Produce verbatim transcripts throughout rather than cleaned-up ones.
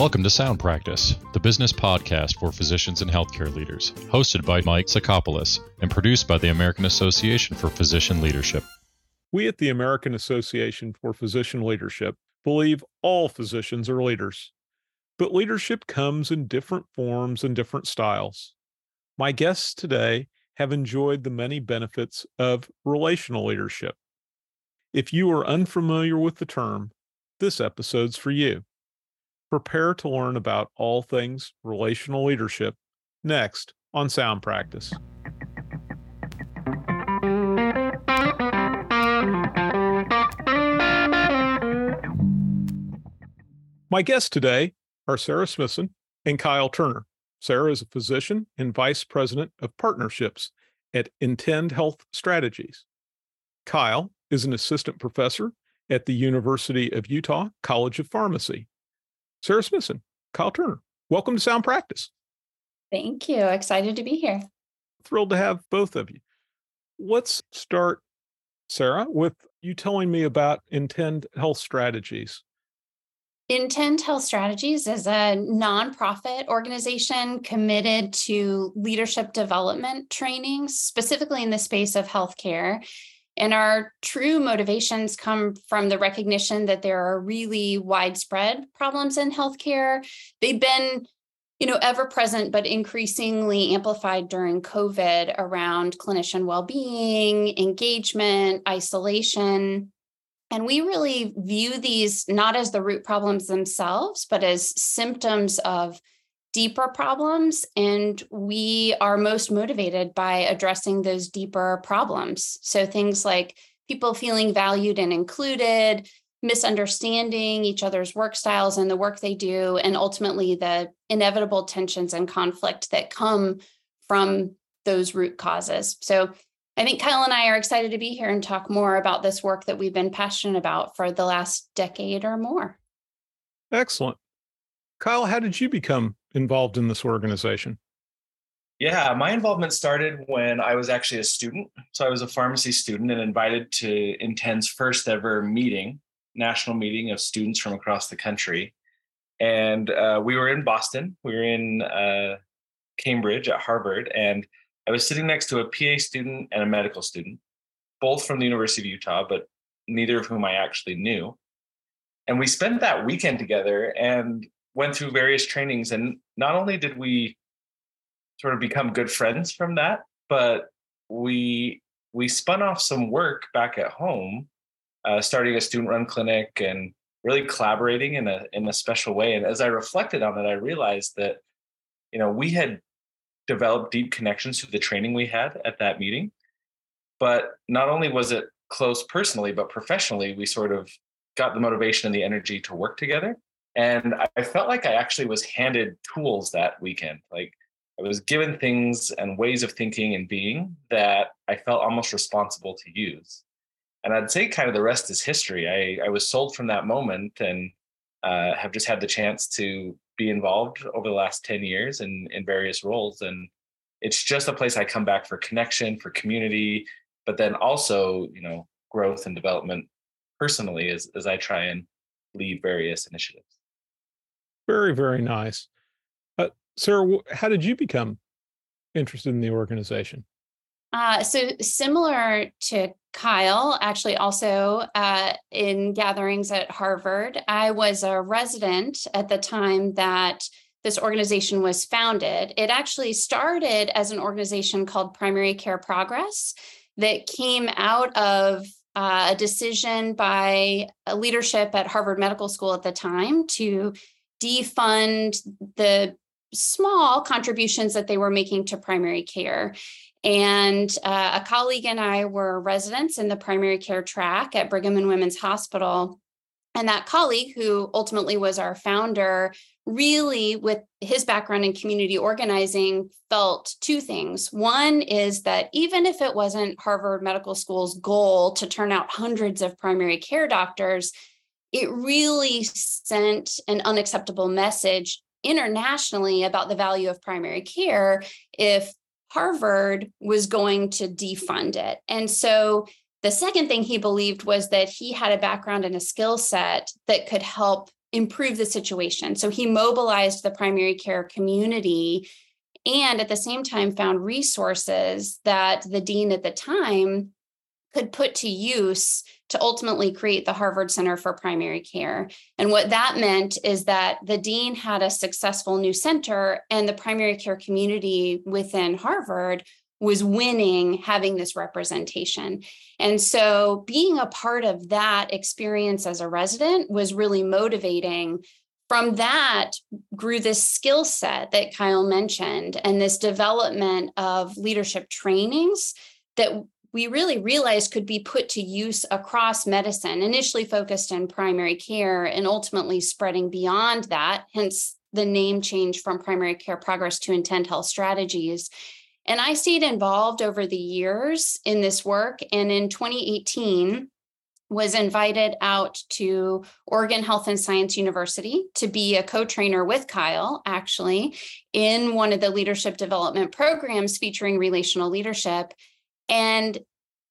Welcome to Sound Practice, the business podcast for physicians and healthcare leaders, hosted by Mike Sacopulos and produced by the American Association for Physician Leadership. We at the American Association for Physician Leadership believe all physicians are leaders, but leadership comes in different forms and different styles. My guests today have enjoyed the many benefits of relational leadership. If you are unfamiliar with the term, this episode's for you. Prepare to learn about all things relational leadership next on Sound Practice. My guests today are Sarah Smithson and Kyle Turner. Sarah is a physician and vice president of partnerships at Intend Health Strategies. Kyle is an assistant professor at the University of Utah College of Pharmacy. Sarah Smithson, Kyle Turner, welcome to Sound Practice. Thank you. Excited to be here. Thrilled to have both of you. Let's start, Sarah, with you telling me about Intend Health Strategies. Intend Health Strategies is a nonprofit organization committed to leadership development training, specifically in the space of healthcare. And our true motivations come from the recognition that there are really widespread problems in healthcare. They've been, you know, ever present, but increasingly amplified during COVID around clinician well-being, engagement, isolation. And we really view these not as the root problems themselves, but as symptoms of deeper problems, and we are most motivated by addressing those deeper problems. So things like people feeling valued and included, misunderstanding each other's work styles and the work they do, and ultimately the inevitable tensions and conflict that come from those root causes. So I think Kyle and I are excited to be here and talk more about this work that we've been passionate about for the last decade or more. Excellent. Kyle, how did you become involved in this organization? Yeah, my involvement started when I was actually a student. So I was a pharmacy student and invited to Intend's first ever meeting, national meeting of students from across the country. And uh, we were in Boston. We were in uh, Cambridge at Harvard. And I was sitting next to a P A student and a medical student, both from the University of Utah, but neither of whom I actually knew. And we spent that weekend together and went through various trainings, and not only did we sort of become good friends from that, but we we spun off some work back at home, uh, starting a student-run clinic and really collaborating in a in a special way. And as I reflected on it, I realized that, you know, we had developed deep connections through the training we had at that meeting, but not only was it close personally, but professionally, we sort of got the motivation and the energy to work together. And I felt like I actually was handed tools that weekend. Like I was given things and ways of thinking and being that I felt almost responsible to use. And I'd say kind of the rest is history. I, I was sold from that moment, and uh, have just had the chance to be involved over the last ten years in, in various roles. And it's just a place I come back for connection, for community, but then also, you know, growth and development personally as, as I try and lead various initiatives. Very, very nice. Uh, Sarah, how did you become interested in the organization? Uh, so similar to Kyle, actually also uh, in gatherings at Harvard, I was a resident at the time that this organization was founded. It actually started as an organization called Primary Care Progress that came out of uh, a decision by a leadership at Harvard Medical School at the time to defund the small contributions that they were making to primary care. And uh, a colleague and I were residents in the primary care track at Brigham and Women's Hospital. And that colleague, who ultimately was our founder, really, with his background in community organizing, felt two things. One is that even if it wasn't Harvard Medical School's goal to turn out hundreds of primary care doctors, it really sent an unacceptable message internationally about the value of primary care if Harvard was going to defund it. And so the second thing he believed was that he had a background and a skill set that could help improve the situation. So he mobilized the primary care community and at the same time found resources that the dean at the time could put to use to ultimately create the Harvard Center for Primary Care. And what that meant is that the dean had a successful new center, and the primary care community within Harvard was winning having this representation. And so being a part of that experience as a resident was really motivating. From that grew this skill set that Kyle mentioned and this development of leadership trainings that we really realized could be put to use across medicine, initially focused in primary care and ultimately spreading beyond that, hence the name change from Primary Care Progress to Intend Health Strategies. And I stayed involved over the years in this work, and in twenty eighteen, was invited out to Oregon Health and Science University to be a co-trainer with Kyle, actually, in one of the leadership development programs featuring relational leadership. And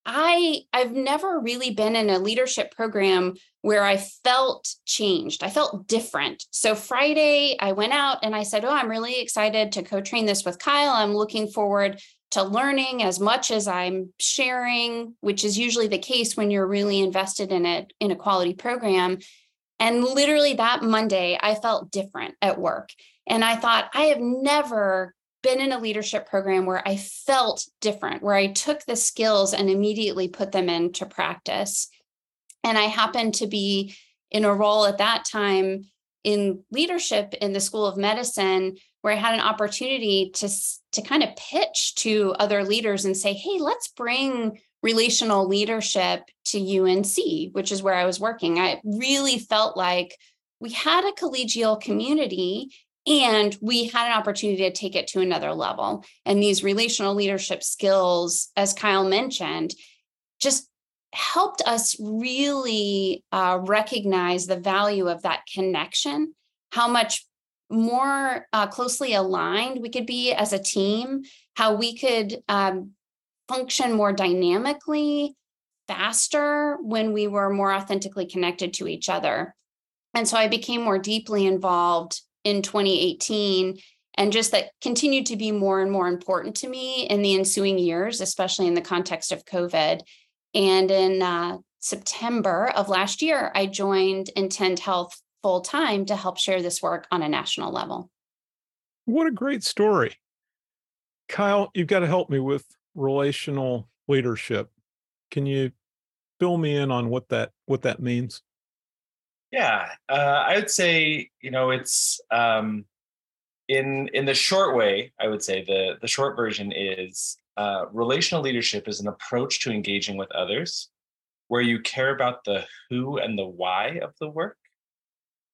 I, I've never really been in a leadership program where I felt changed. I felt different. So Friday, I went out and I said, oh, I'm really excited to co-train this with Kyle. I'm looking forward to learning as much as I'm sharing, which is usually the case when you're really invested in it in a quality program. And literally that Monday, I felt different at work. And I thought, I have never been in a leadership program where I felt different, where I took the skills and immediately put them into practice. And I happened to be in a role at that time in leadership in the School of Medicine, where I had an opportunity to, to kind of pitch to other leaders and say, hey, let's bring relational leadership to U N C, which is where I was working. I really felt like we had a collegial community and we had an opportunity to take it to another level. And these relational leadership skills, as Kyle mentioned, just helped us really uh, recognize the value of that connection, how much more uh, closely aligned we could be as a team, how we could um, function more dynamically, faster when we were more authentically connected to each other. And so I became more deeply involved in twenty eighteen, and just that continued to be more and more important to me in the ensuing years, especially in the context of COVID. And in uh, September of last year, I joined Intend Health full time to help share this work on a national level. What a great story. Kyle, you've got to help me with relational leadership. Can you fill me in on what that what that means? Yeah, uh, I would say, you know, it's um, in in the short way, I would say the, the short version is uh, relational leadership is an approach to engaging with others where you care about the who and the why of the work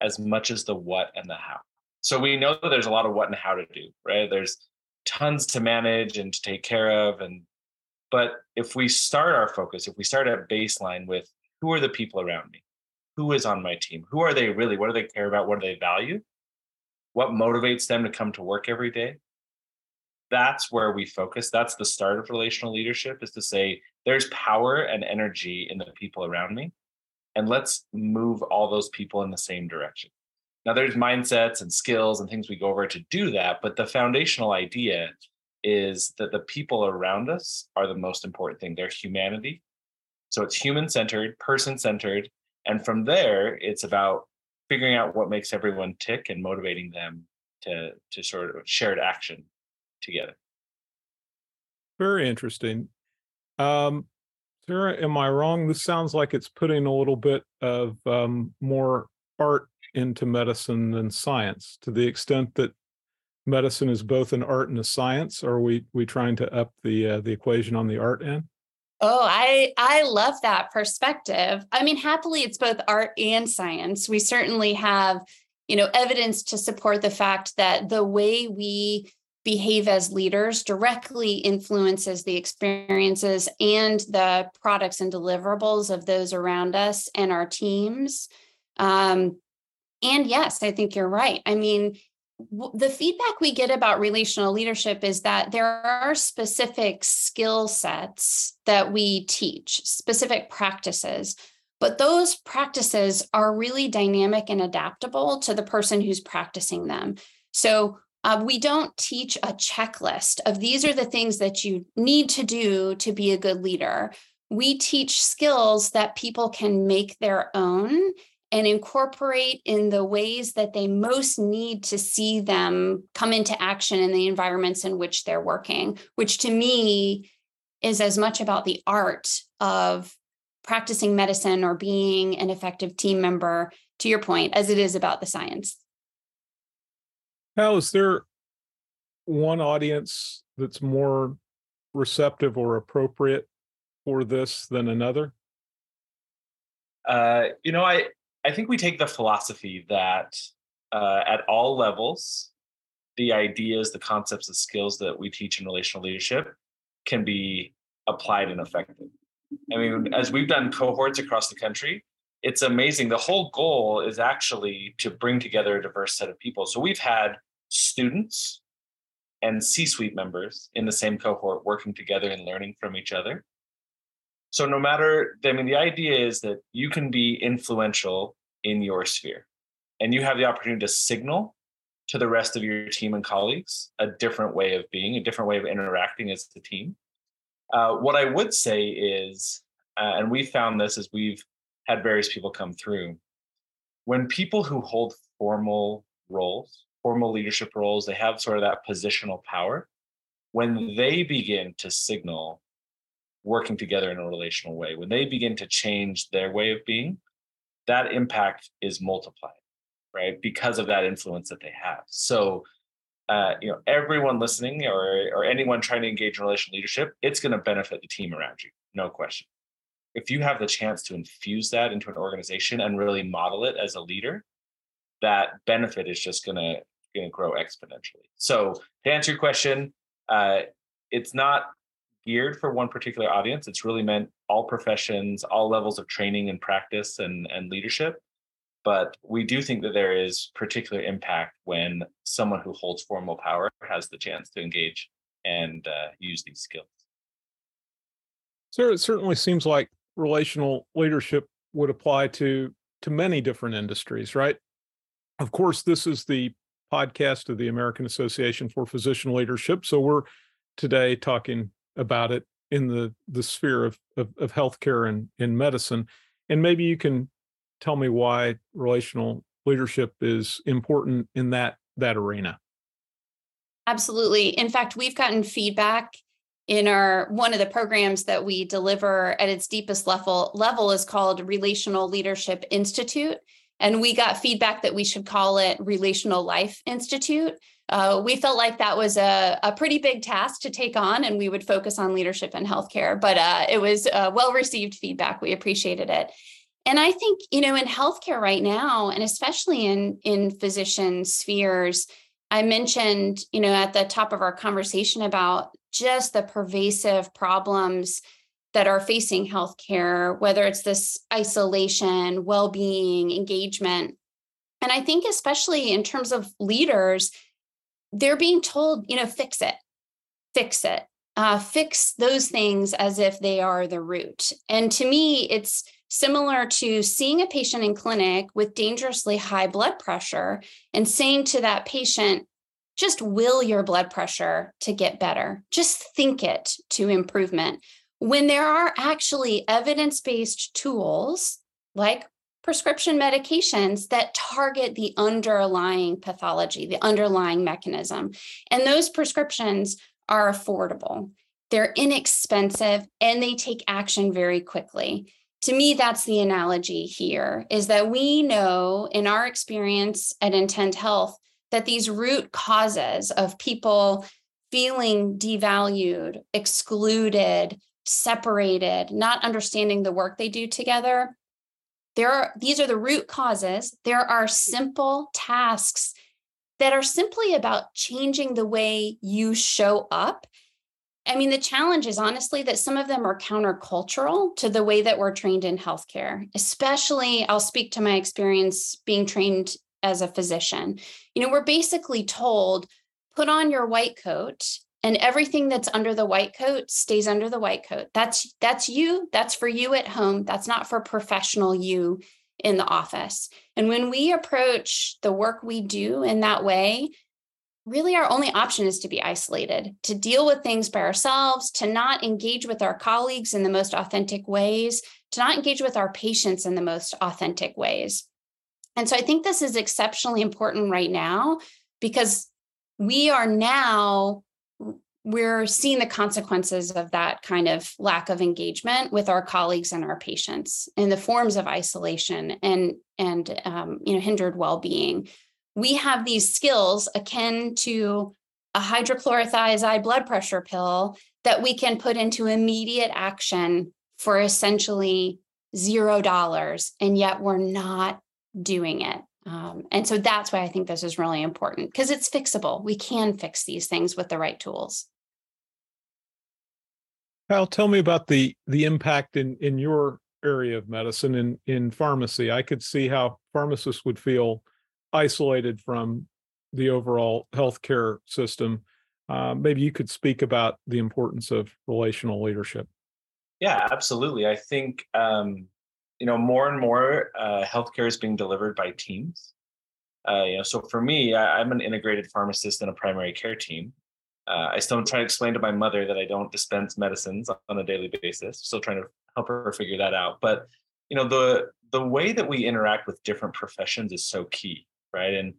as much as the what and the how. So we know that there's a lot of what and how to do, right? There's tons to manage and to take care of. And but if we start our focus, if we start at baseline with who are the people around me? Who is on my team? Who are they really? What do they care about? What do they value? What motivates them to come to work every day? That's where we focus. That's the start of relational leadership, is to say there's power and energy in the people around me. And let's move all those people in the same direction. Now there's mindsets and skills and things we go over to do that, but the foundational idea is that the people around us are the most important thing. They're humanity. So it's human-centered, person-centered. And from there, it's about figuring out what makes everyone tick and motivating them to, to sort of shared action together. Very interesting. Um, Sarah, am I wrong? This sounds like it's putting a little bit of um, more art into medicine than science, to the extent that medicine is both an art and a science. Are we we trying to up the uh, the equation on the art end? Oh, I, I love that perspective. I mean, happily, it's both art and science. We certainly have, you know, evidence to support the fact that the way we behave as leaders directly influences the experiences and the products and deliverables of those around us and our teams. Um, and yes, I think you're right. I mean, the feedback we get about relational leadership is that there are specific skill sets that we teach, specific practices, But those practices are really dynamic and adaptable to the person who's practicing them. So uh, we don't teach a checklist of these are the things that you need to do to be a good leader. We teach skills that people can make their own and incorporate in the ways that they most need to see them come into action in the environments in which they're working, which to me is as much about the art of practicing medicine or being an effective team member, to your point, as it is about the science. Now, is there one audience that's more receptive or appropriate for this than another? Uh, you know, I, I think we take the philosophy that uh, at all levels, the ideas, the concepts, the skills that we teach in relational leadership can be applied and effective. I mean, as we've done cohorts across the country, it's amazing. The whole goal is actually to bring together a diverse set of people. So we've had students and C-suite members in the same cohort working together and learning from each other. So no matter, I mean, the idea is that you can be influential in your sphere, and you have the opportunity to signal to the rest of your team and colleagues a different way of being, a different way of interacting as a team. Uh, what I would say is, uh, and we found this as we've had various people come through, when people who hold formal roles, formal leadership roles, they have sort of that positional power, when they begin to signal working together in a relational way, when they begin to change their way of being, that impact is multiplied, right? Because of that influence that they have. So Uh, you know, everyone listening or, or anyone trying to engage in relational leadership, it's going to benefit the team around you, no question. If you have the chance to infuse that into an organization and really model it as a leader, that benefit is just going to going to grow exponentially. So to answer your question, uh, it's not geared for one particular audience. It's really meant all professions, all levels of training and practice and, and leadership. But we do think that there is particular impact when someone who holds formal power has the chance to engage and uh, use these skills. Sarah, it certainly seems like relational leadership would apply to, to many different industries, right? Of course, this is the podcast of the American Association for Physician Leadership. So we're today talking about it in the, the sphere of, of, of healthcare and in medicine. And maybe you can tell me why relational leadership is important in that, that arena. Absolutely. In fact, we've gotten feedback in our, one of the programs that we deliver at its deepest level, level is called Relational Leadership Institute. And we got feedback that we should call it Relational Life Institute. Uh, we felt like that was a, a pretty big task to take on, and we would focus on leadership and healthcare, but uh, it was uh, well-received feedback. We appreciated it. And I think, you know, in healthcare right now, and especially in, in physician spheres, I mentioned, you know, at the top of our conversation about just the pervasive problems that are facing healthcare, whether it's this isolation, well-being, engagement. And I think especially in terms of leaders, they're being told, you know, fix it, fix it, uh, fix those things as if they are the root. And to me, it's similar to seeing a patient in clinic with dangerously high blood pressure and saying to that patient, just will your blood pressure to get better. Just think it to improvement. When there are actually evidence-based tools like prescription medications that target the underlying pathology, the underlying mechanism. And those prescriptions are affordable. They're inexpensive and they take action very quickly. To me, that's the analogy here, is that we know in our experience at Intend Health that these root causes of people feeling devalued, excluded, separated, not understanding the work they do together, there are, these are the root causes. There are simple tasks that are simply about changing the way you show up. I mean, the challenge is honestly that some of them are countercultural to the way that we're trained in healthcare, especially I'll speak to my experience being trained as a physician. You know, we're basically told, put on your white coat And everything that's under the white coat stays under the white coat. That's that's you. That's for you at home. That's not for professional you in the office. And when we approach the work we do in that way, really our only option is to be isolated, to deal with things by ourselves, to not engage with our colleagues in the most authentic ways, to not engage with our patients in the most authentic ways. And so I think this is exceptionally important right now because we are now we're seeing the consequences of that kind of lack of engagement with our colleagues and our patients in the forms of isolation and, and um, you know, hindered well-being. We have these skills akin to a hydrochlorothiazide blood pressure pill that we can put into immediate action for essentially zero dollars, and yet we're not doing it. Um, and so that's why I think this is really important because it's fixable. We can fix these things with the right tools. Kyle, tell me about the the impact in, in your area of medicine, in, in pharmacy. I could see how pharmacists would feel isolated from the overall healthcare system. Uh, maybe you could speak about the importance of relational leadership. Yeah, absolutely. I think, um, you know, more and more uh, healthcare is being delivered by teams. Uh, you know, so for me, I, I'm an integrated pharmacist in a primary care team. Uh, I still try to explain to my mother that I don't dispense medicines on a daily basis. Still trying to help her figure that out. But you know, the the way that we interact with different professions is so key, right? And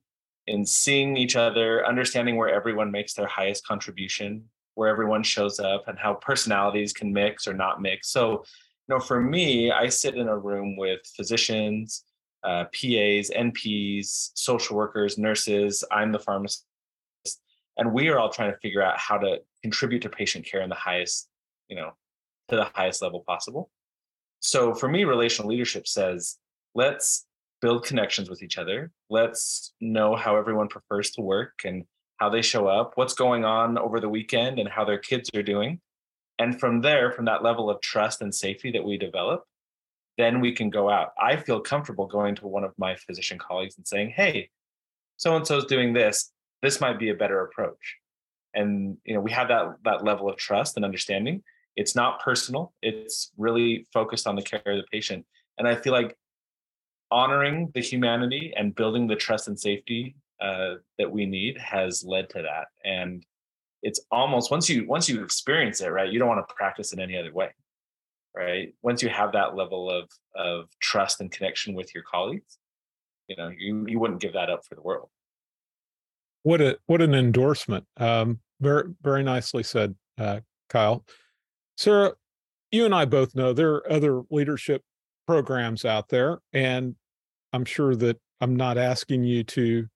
in seeing each other, understanding where everyone makes their highest contribution, where everyone shows up, and how personalities can mix or not mix. So. You know, for me, I sit in a room with physicians, uh, P As, N Ps, social workers, nurses. I'm the pharmacist, and we are all trying to figure out how to contribute to patient care in the highest, you know, to the highest level possible. So for me, relational leadership says, let's build connections with each other. Let's know how everyone prefers to work and how they show up, what's going on over the weekend and how their kids are doing. And from there, from that level of trust and safety that we develop, then we can go out. I feel comfortable going to one of my physician colleagues and saying, hey, so-and-so is doing this. This might be a better approach. And you know, we have that, that level of trust and understanding. It's not personal. It's really focused on the care of the patient. And I feel like honoring the humanity and building the trust and safety uh, that we need has led to that. And it's almost once you once you experience it, right, you don't want to practice in any other way, right? Once you have that level of of trust and connection with your colleagues, you know, you you wouldn't give that up for the world. What a what an endorsement. Um, very very nicely said, uh, Kyle. Sarah, you and I both know there are other leadership programs out there, and I'm sure that I'm not asking you to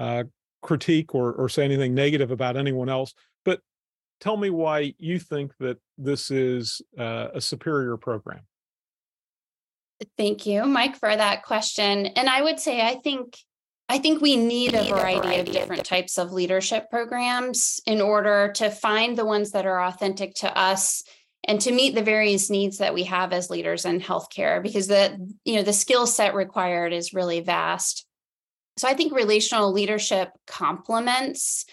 uh, critique or, or say anything negative about anyone else, but tell me why you think that this is uh, a superior program. Thank you, Mike, for that question. And I would say, I think, I think we need, we need a, variety a variety of different types of leadership programs in order to find the ones that are authentic to us and to meet the various needs that we have as leaders in healthcare, because the, you know, the skill set required is really vast. So I think relational leadership complements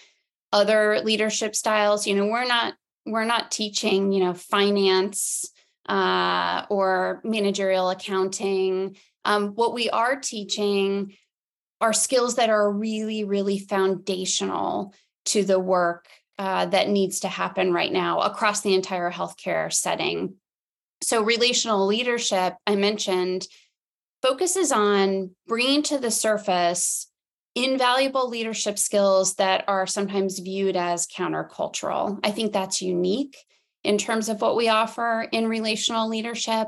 other leadership styles. You know, we're not we're not teaching, you know, finance uh, or managerial accounting. Um, what we are teaching are skills that are really, really foundational to the work uh, that needs to happen right now across the entire healthcare setting. So relational leadership, I mentioned, focuses on bringing to the surface invaluable leadership skills that are sometimes viewed as countercultural. I think that's unique in terms of what we offer in relational leadership.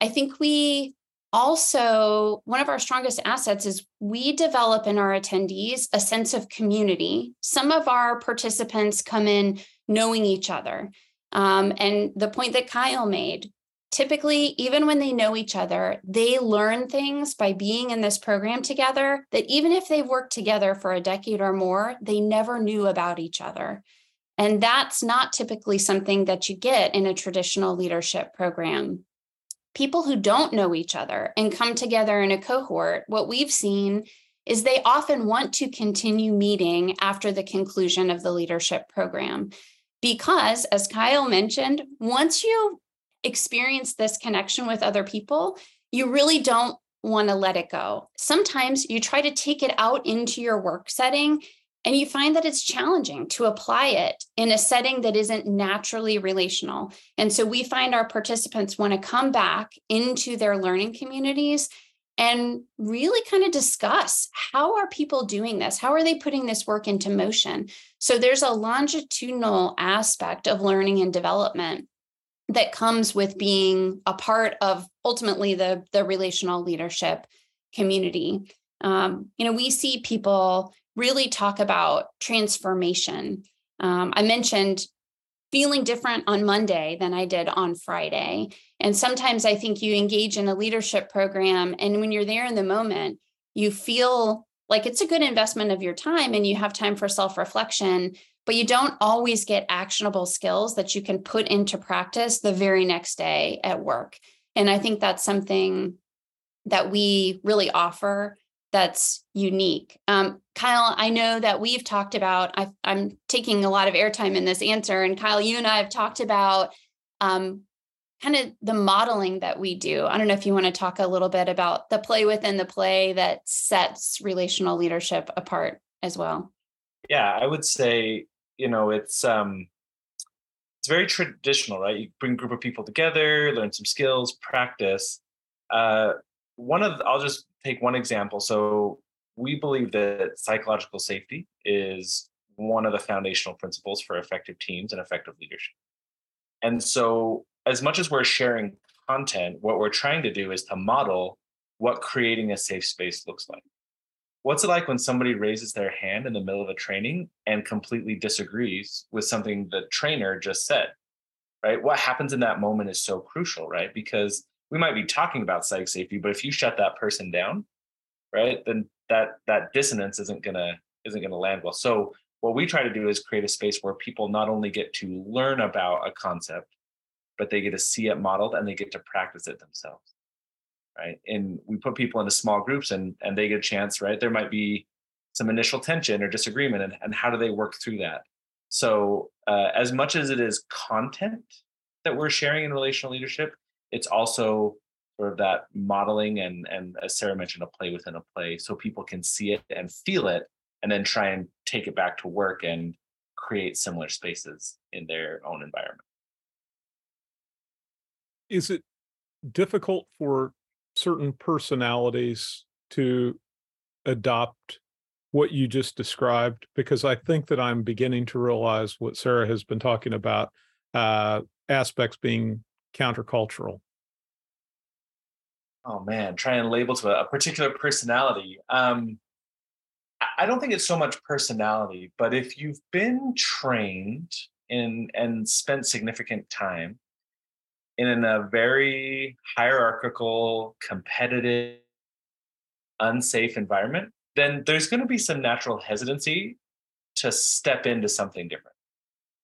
I think we also, one of our strongest assets is we develop in our attendees a sense of community. Some of our participants come in knowing each other. Um, and the point that Kyle made, typically, even when they know each other, they learn things by being in this program together that even if they've worked together for a decade or more, they never knew about each other. And that's not typically something that you get in a traditional leadership program. People who don't know each other and come together in a cohort, what we've seen is they often want to continue meeting after the conclusion of the leadership program. Because, as Kyle mentioned, once you experience this connection with other people, you really don't want to let it go. Sometimes you try to take it out into your work setting, and you find that it's challenging to apply it in a setting that isn't naturally relational. And so we find our participants want to come back into their learning communities and really kind of discuss, how are people doing this? How are they putting this work into motion? So there's a longitudinal aspect of learning and development that comes with being a part of ultimately the, the relational leadership community. Um, you know, we see people really talk about transformation. Um, I mentioned feeling different on Monday than I did on Friday. And sometimes I think you engage in a leadership program, and when you're there in the moment, you feel like it's a good investment of your time and you have time for self-reflection, but you don't always get actionable skills that you can put into practice the very next day at work. And I think that's something that we really offer that's unique. Um, Kyle, I know that we've talked about, I've, I'm taking a lot of airtime in this answer, and Kyle, you and I have talked about um, kind of the modeling that we do. I don't know if you want to talk a little bit about the play within the play that sets relational leadership apart as well. Yeah, I would say, you know, it's um, it's very traditional, right? You bring a group of people together, learn some skills, practice. Uh, one of, the, I'll just take one example. So we believe that psychological safety is one of the foundational principles for effective teams and effective leadership. And so as much as we're sharing content, what we're trying to do is to model what creating a safe space looks like. What's it like when somebody raises their hand in the middle of a training and completely disagrees with something the trainer just said, right? What happens in that moment is so crucial, right? Because we might be talking about psych safety, but if you shut that person down, right, then that that dissonance isn't gonna isn't gonna land well. So what we try to do is create a space where people not only get to learn about a concept, but they get to see it modeled and they get to practice it themselves, right? And we put people into small groups, and and they get a chance, right? There might be some initial tension or disagreement, and, and how do they work through that? So uh, as much as it is content that we're sharing in relational leadership, it's also sort of that modeling and, and as Sarah mentioned, a play within a play, so people can see it and feel it, and then try and take it back to work and create similar spaces in their own environment. Is it difficult for certain personalities to adopt what you just described? Because I think that I'm beginning to realize what Sarah has been talking about, uh, aspects being countercultural. Oh man, try and label to a, a particular personality. Um, I don't think it's so much personality, but if you've been trained in and spent significant time in a very hierarchical, competitive, unsafe environment, then there's going to be some natural hesitancy to step into something different.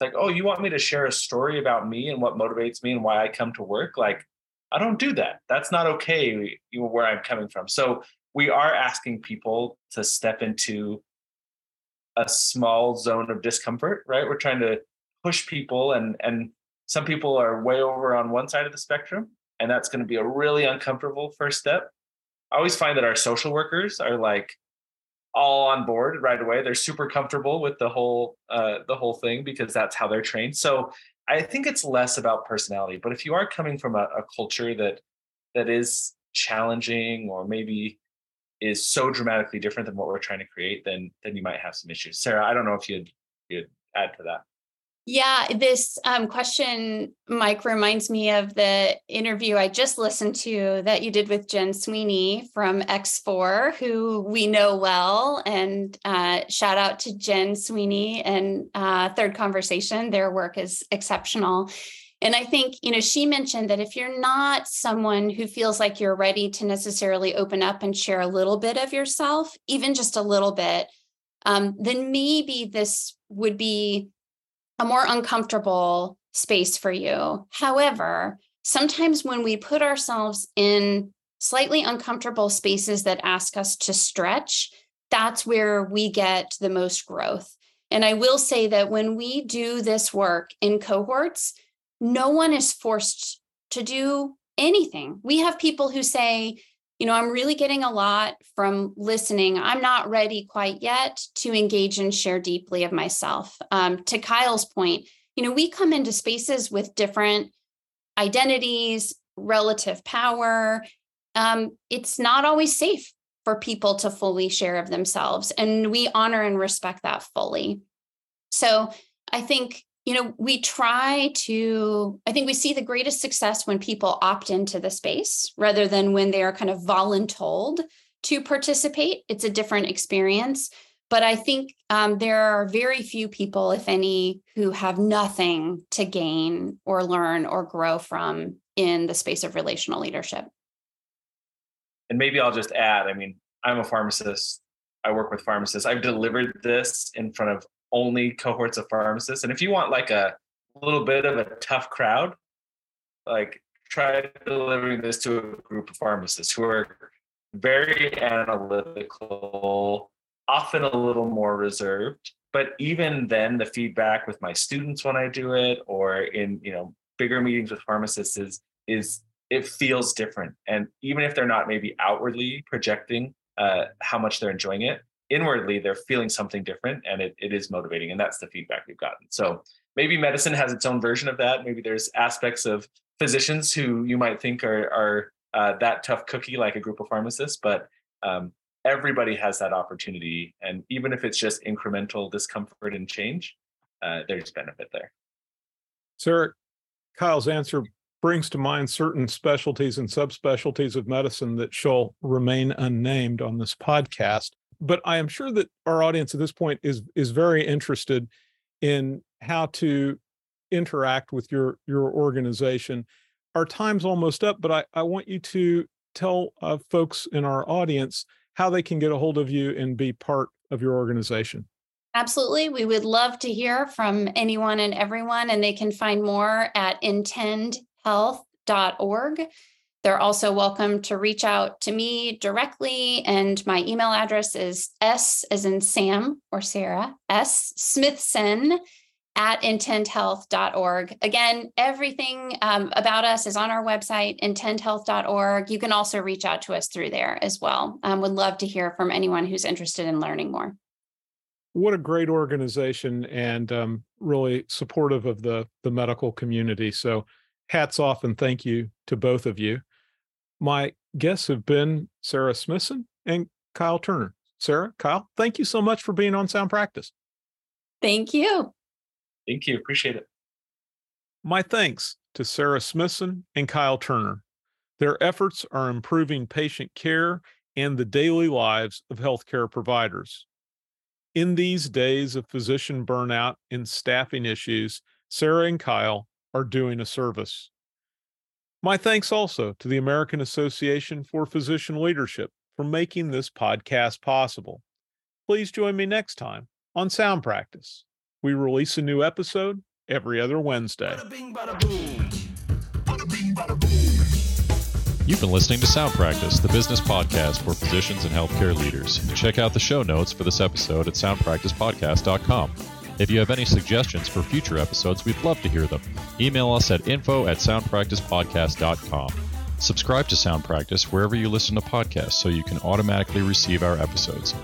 Like, oh, you want me to share a story about me and what motivates me and why I come to work? Like, I don't do that. That's not okay where I'm coming from. So we are asking people to step into a small zone of discomfort, right? We're trying to push people, and, and some people are way over on one side of the spectrum, and that's going to be a really uncomfortable first step. I always find that our social workers are like, all on board right away. They're super comfortable with the whole uh, the whole thing because that's how they're trained. So I think it's less about personality. But if you are coming from a, a culture that that is challenging, or maybe is so dramatically different than what we're trying to create, then then you might have some issues. Sarah, I don't know if you'd you'd add to that. Yeah, this um, question, Mike, reminds me of the interview I just listened to that you did with Jen Sweeney from X four, who we know well. And uh, shout out to Jen Sweeney and uh, Third Conversation. Their work is exceptional. And I think, you know, she mentioned that if you're not someone who feels like you're ready to necessarily open up and share a little bit of yourself, even just a little bit, um, then maybe this would be a more uncomfortable space for you. However, sometimes when we put ourselves in slightly uncomfortable spaces that ask us to stretch, that's where we get the most growth. And I will say that when we do this work in cohorts, no one is forced to do anything. We have people who say, you know, I'm really getting a lot from listening. I'm not ready quite yet to engage and share deeply of myself. Um, to Kyle's point, you know, we come into spaces with different identities, relative power. Um, it's not always safe for people to fully share of themselves. And we honor and respect that fully. So I think, you know, we try to, I think we see the greatest success when people opt into the space rather than when they are kind of voluntold to participate. It's a different experience. But I think um, there are very few people, if any, who have nothing to gain or learn or grow from in the space of relational leadership. And maybe I'll just add, I mean, I'm a pharmacist. I work with pharmacists. I've delivered this in front of only cohorts of pharmacists. And if you want like a little bit of a tough crowd, like try delivering this to a group of pharmacists who are very analytical, often a little more reserved. But even then, the feedback with my students when I do it or in, you know, bigger meetings with pharmacists is, is it feels different. And even if they're not maybe outwardly projecting uh, how much they're enjoying it, inwardly, they're feeling something different, and it, it is motivating. And that's the feedback we've gotten. So maybe medicine has its own version of that. Maybe there's aspects of physicians who you might think are, are uh, that tough cookie, like a group of pharmacists, but um, everybody has that opportunity. And even if it's just incremental discomfort and change, uh, there's benefit there. Sarah, Kyle's answer brings to mind certain specialties and subspecialties of medicine that shall remain unnamed on this podcast. But I am sure that our audience at this point is is very interested in how to interact with your, your organization. Our time's almost up, but I, I want you to tell uh, folks in our audience how they can get a hold of you and be part of your organization. Absolutely. We would love to hear from anyone and everyone, and they can find more at intend health dot org. They're also welcome to reach out to me directly, and my email address is S as in Sam or Sarah, S Smithson at intend health dot org. Again, everything um, about us is on our website, intend health dot org. You can also reach out to us through there as well. Um, would love to hear from anyone who's interested in learning more. What a great organization, and um, really supportive of the, the medical community. So hats off and thank you to both of you. My guests have been Sarah Smithson and Kyle Turner. Sarah, Kyle, thank you so much for being on Sound Practice. Thank you. Thank you. Appreciate it. My thanks to Sarah Smithson and Kyle Turner. Their efforts are improving patient care and the daily lives of healthcare providers. In these days of physician burnout and staffing issues, Sarah and Kyle are doing a service. My thanks also to the American Association for Physician Leadership for making this podcast possible. Please join me next time on Sound Practice. We release a new episode every other Wednesday. You've been listening to Sound Practice, the business podcast for physicians and healthcare leaders. Check out the show notes for this episode at sound practice podcast dot com. If you have any suggestions for future episodes, we'd love to hear them. Email us at info at sound practice podcast dot com. Subscribe to Sound Practice wherever you listen to podcasts so you can automatically receive our episodes.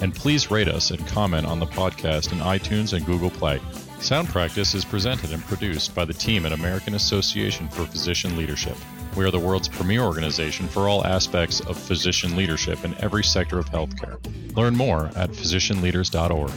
And please rate us and comment on the podcast in iTunes and Google Play. Sound Practice is presented and produced by the team at American Association for Physician Leadership. We are the world's premier organization for all aspects of physician leadership in every sector of healthcare. Learn more at physician leaders dot org.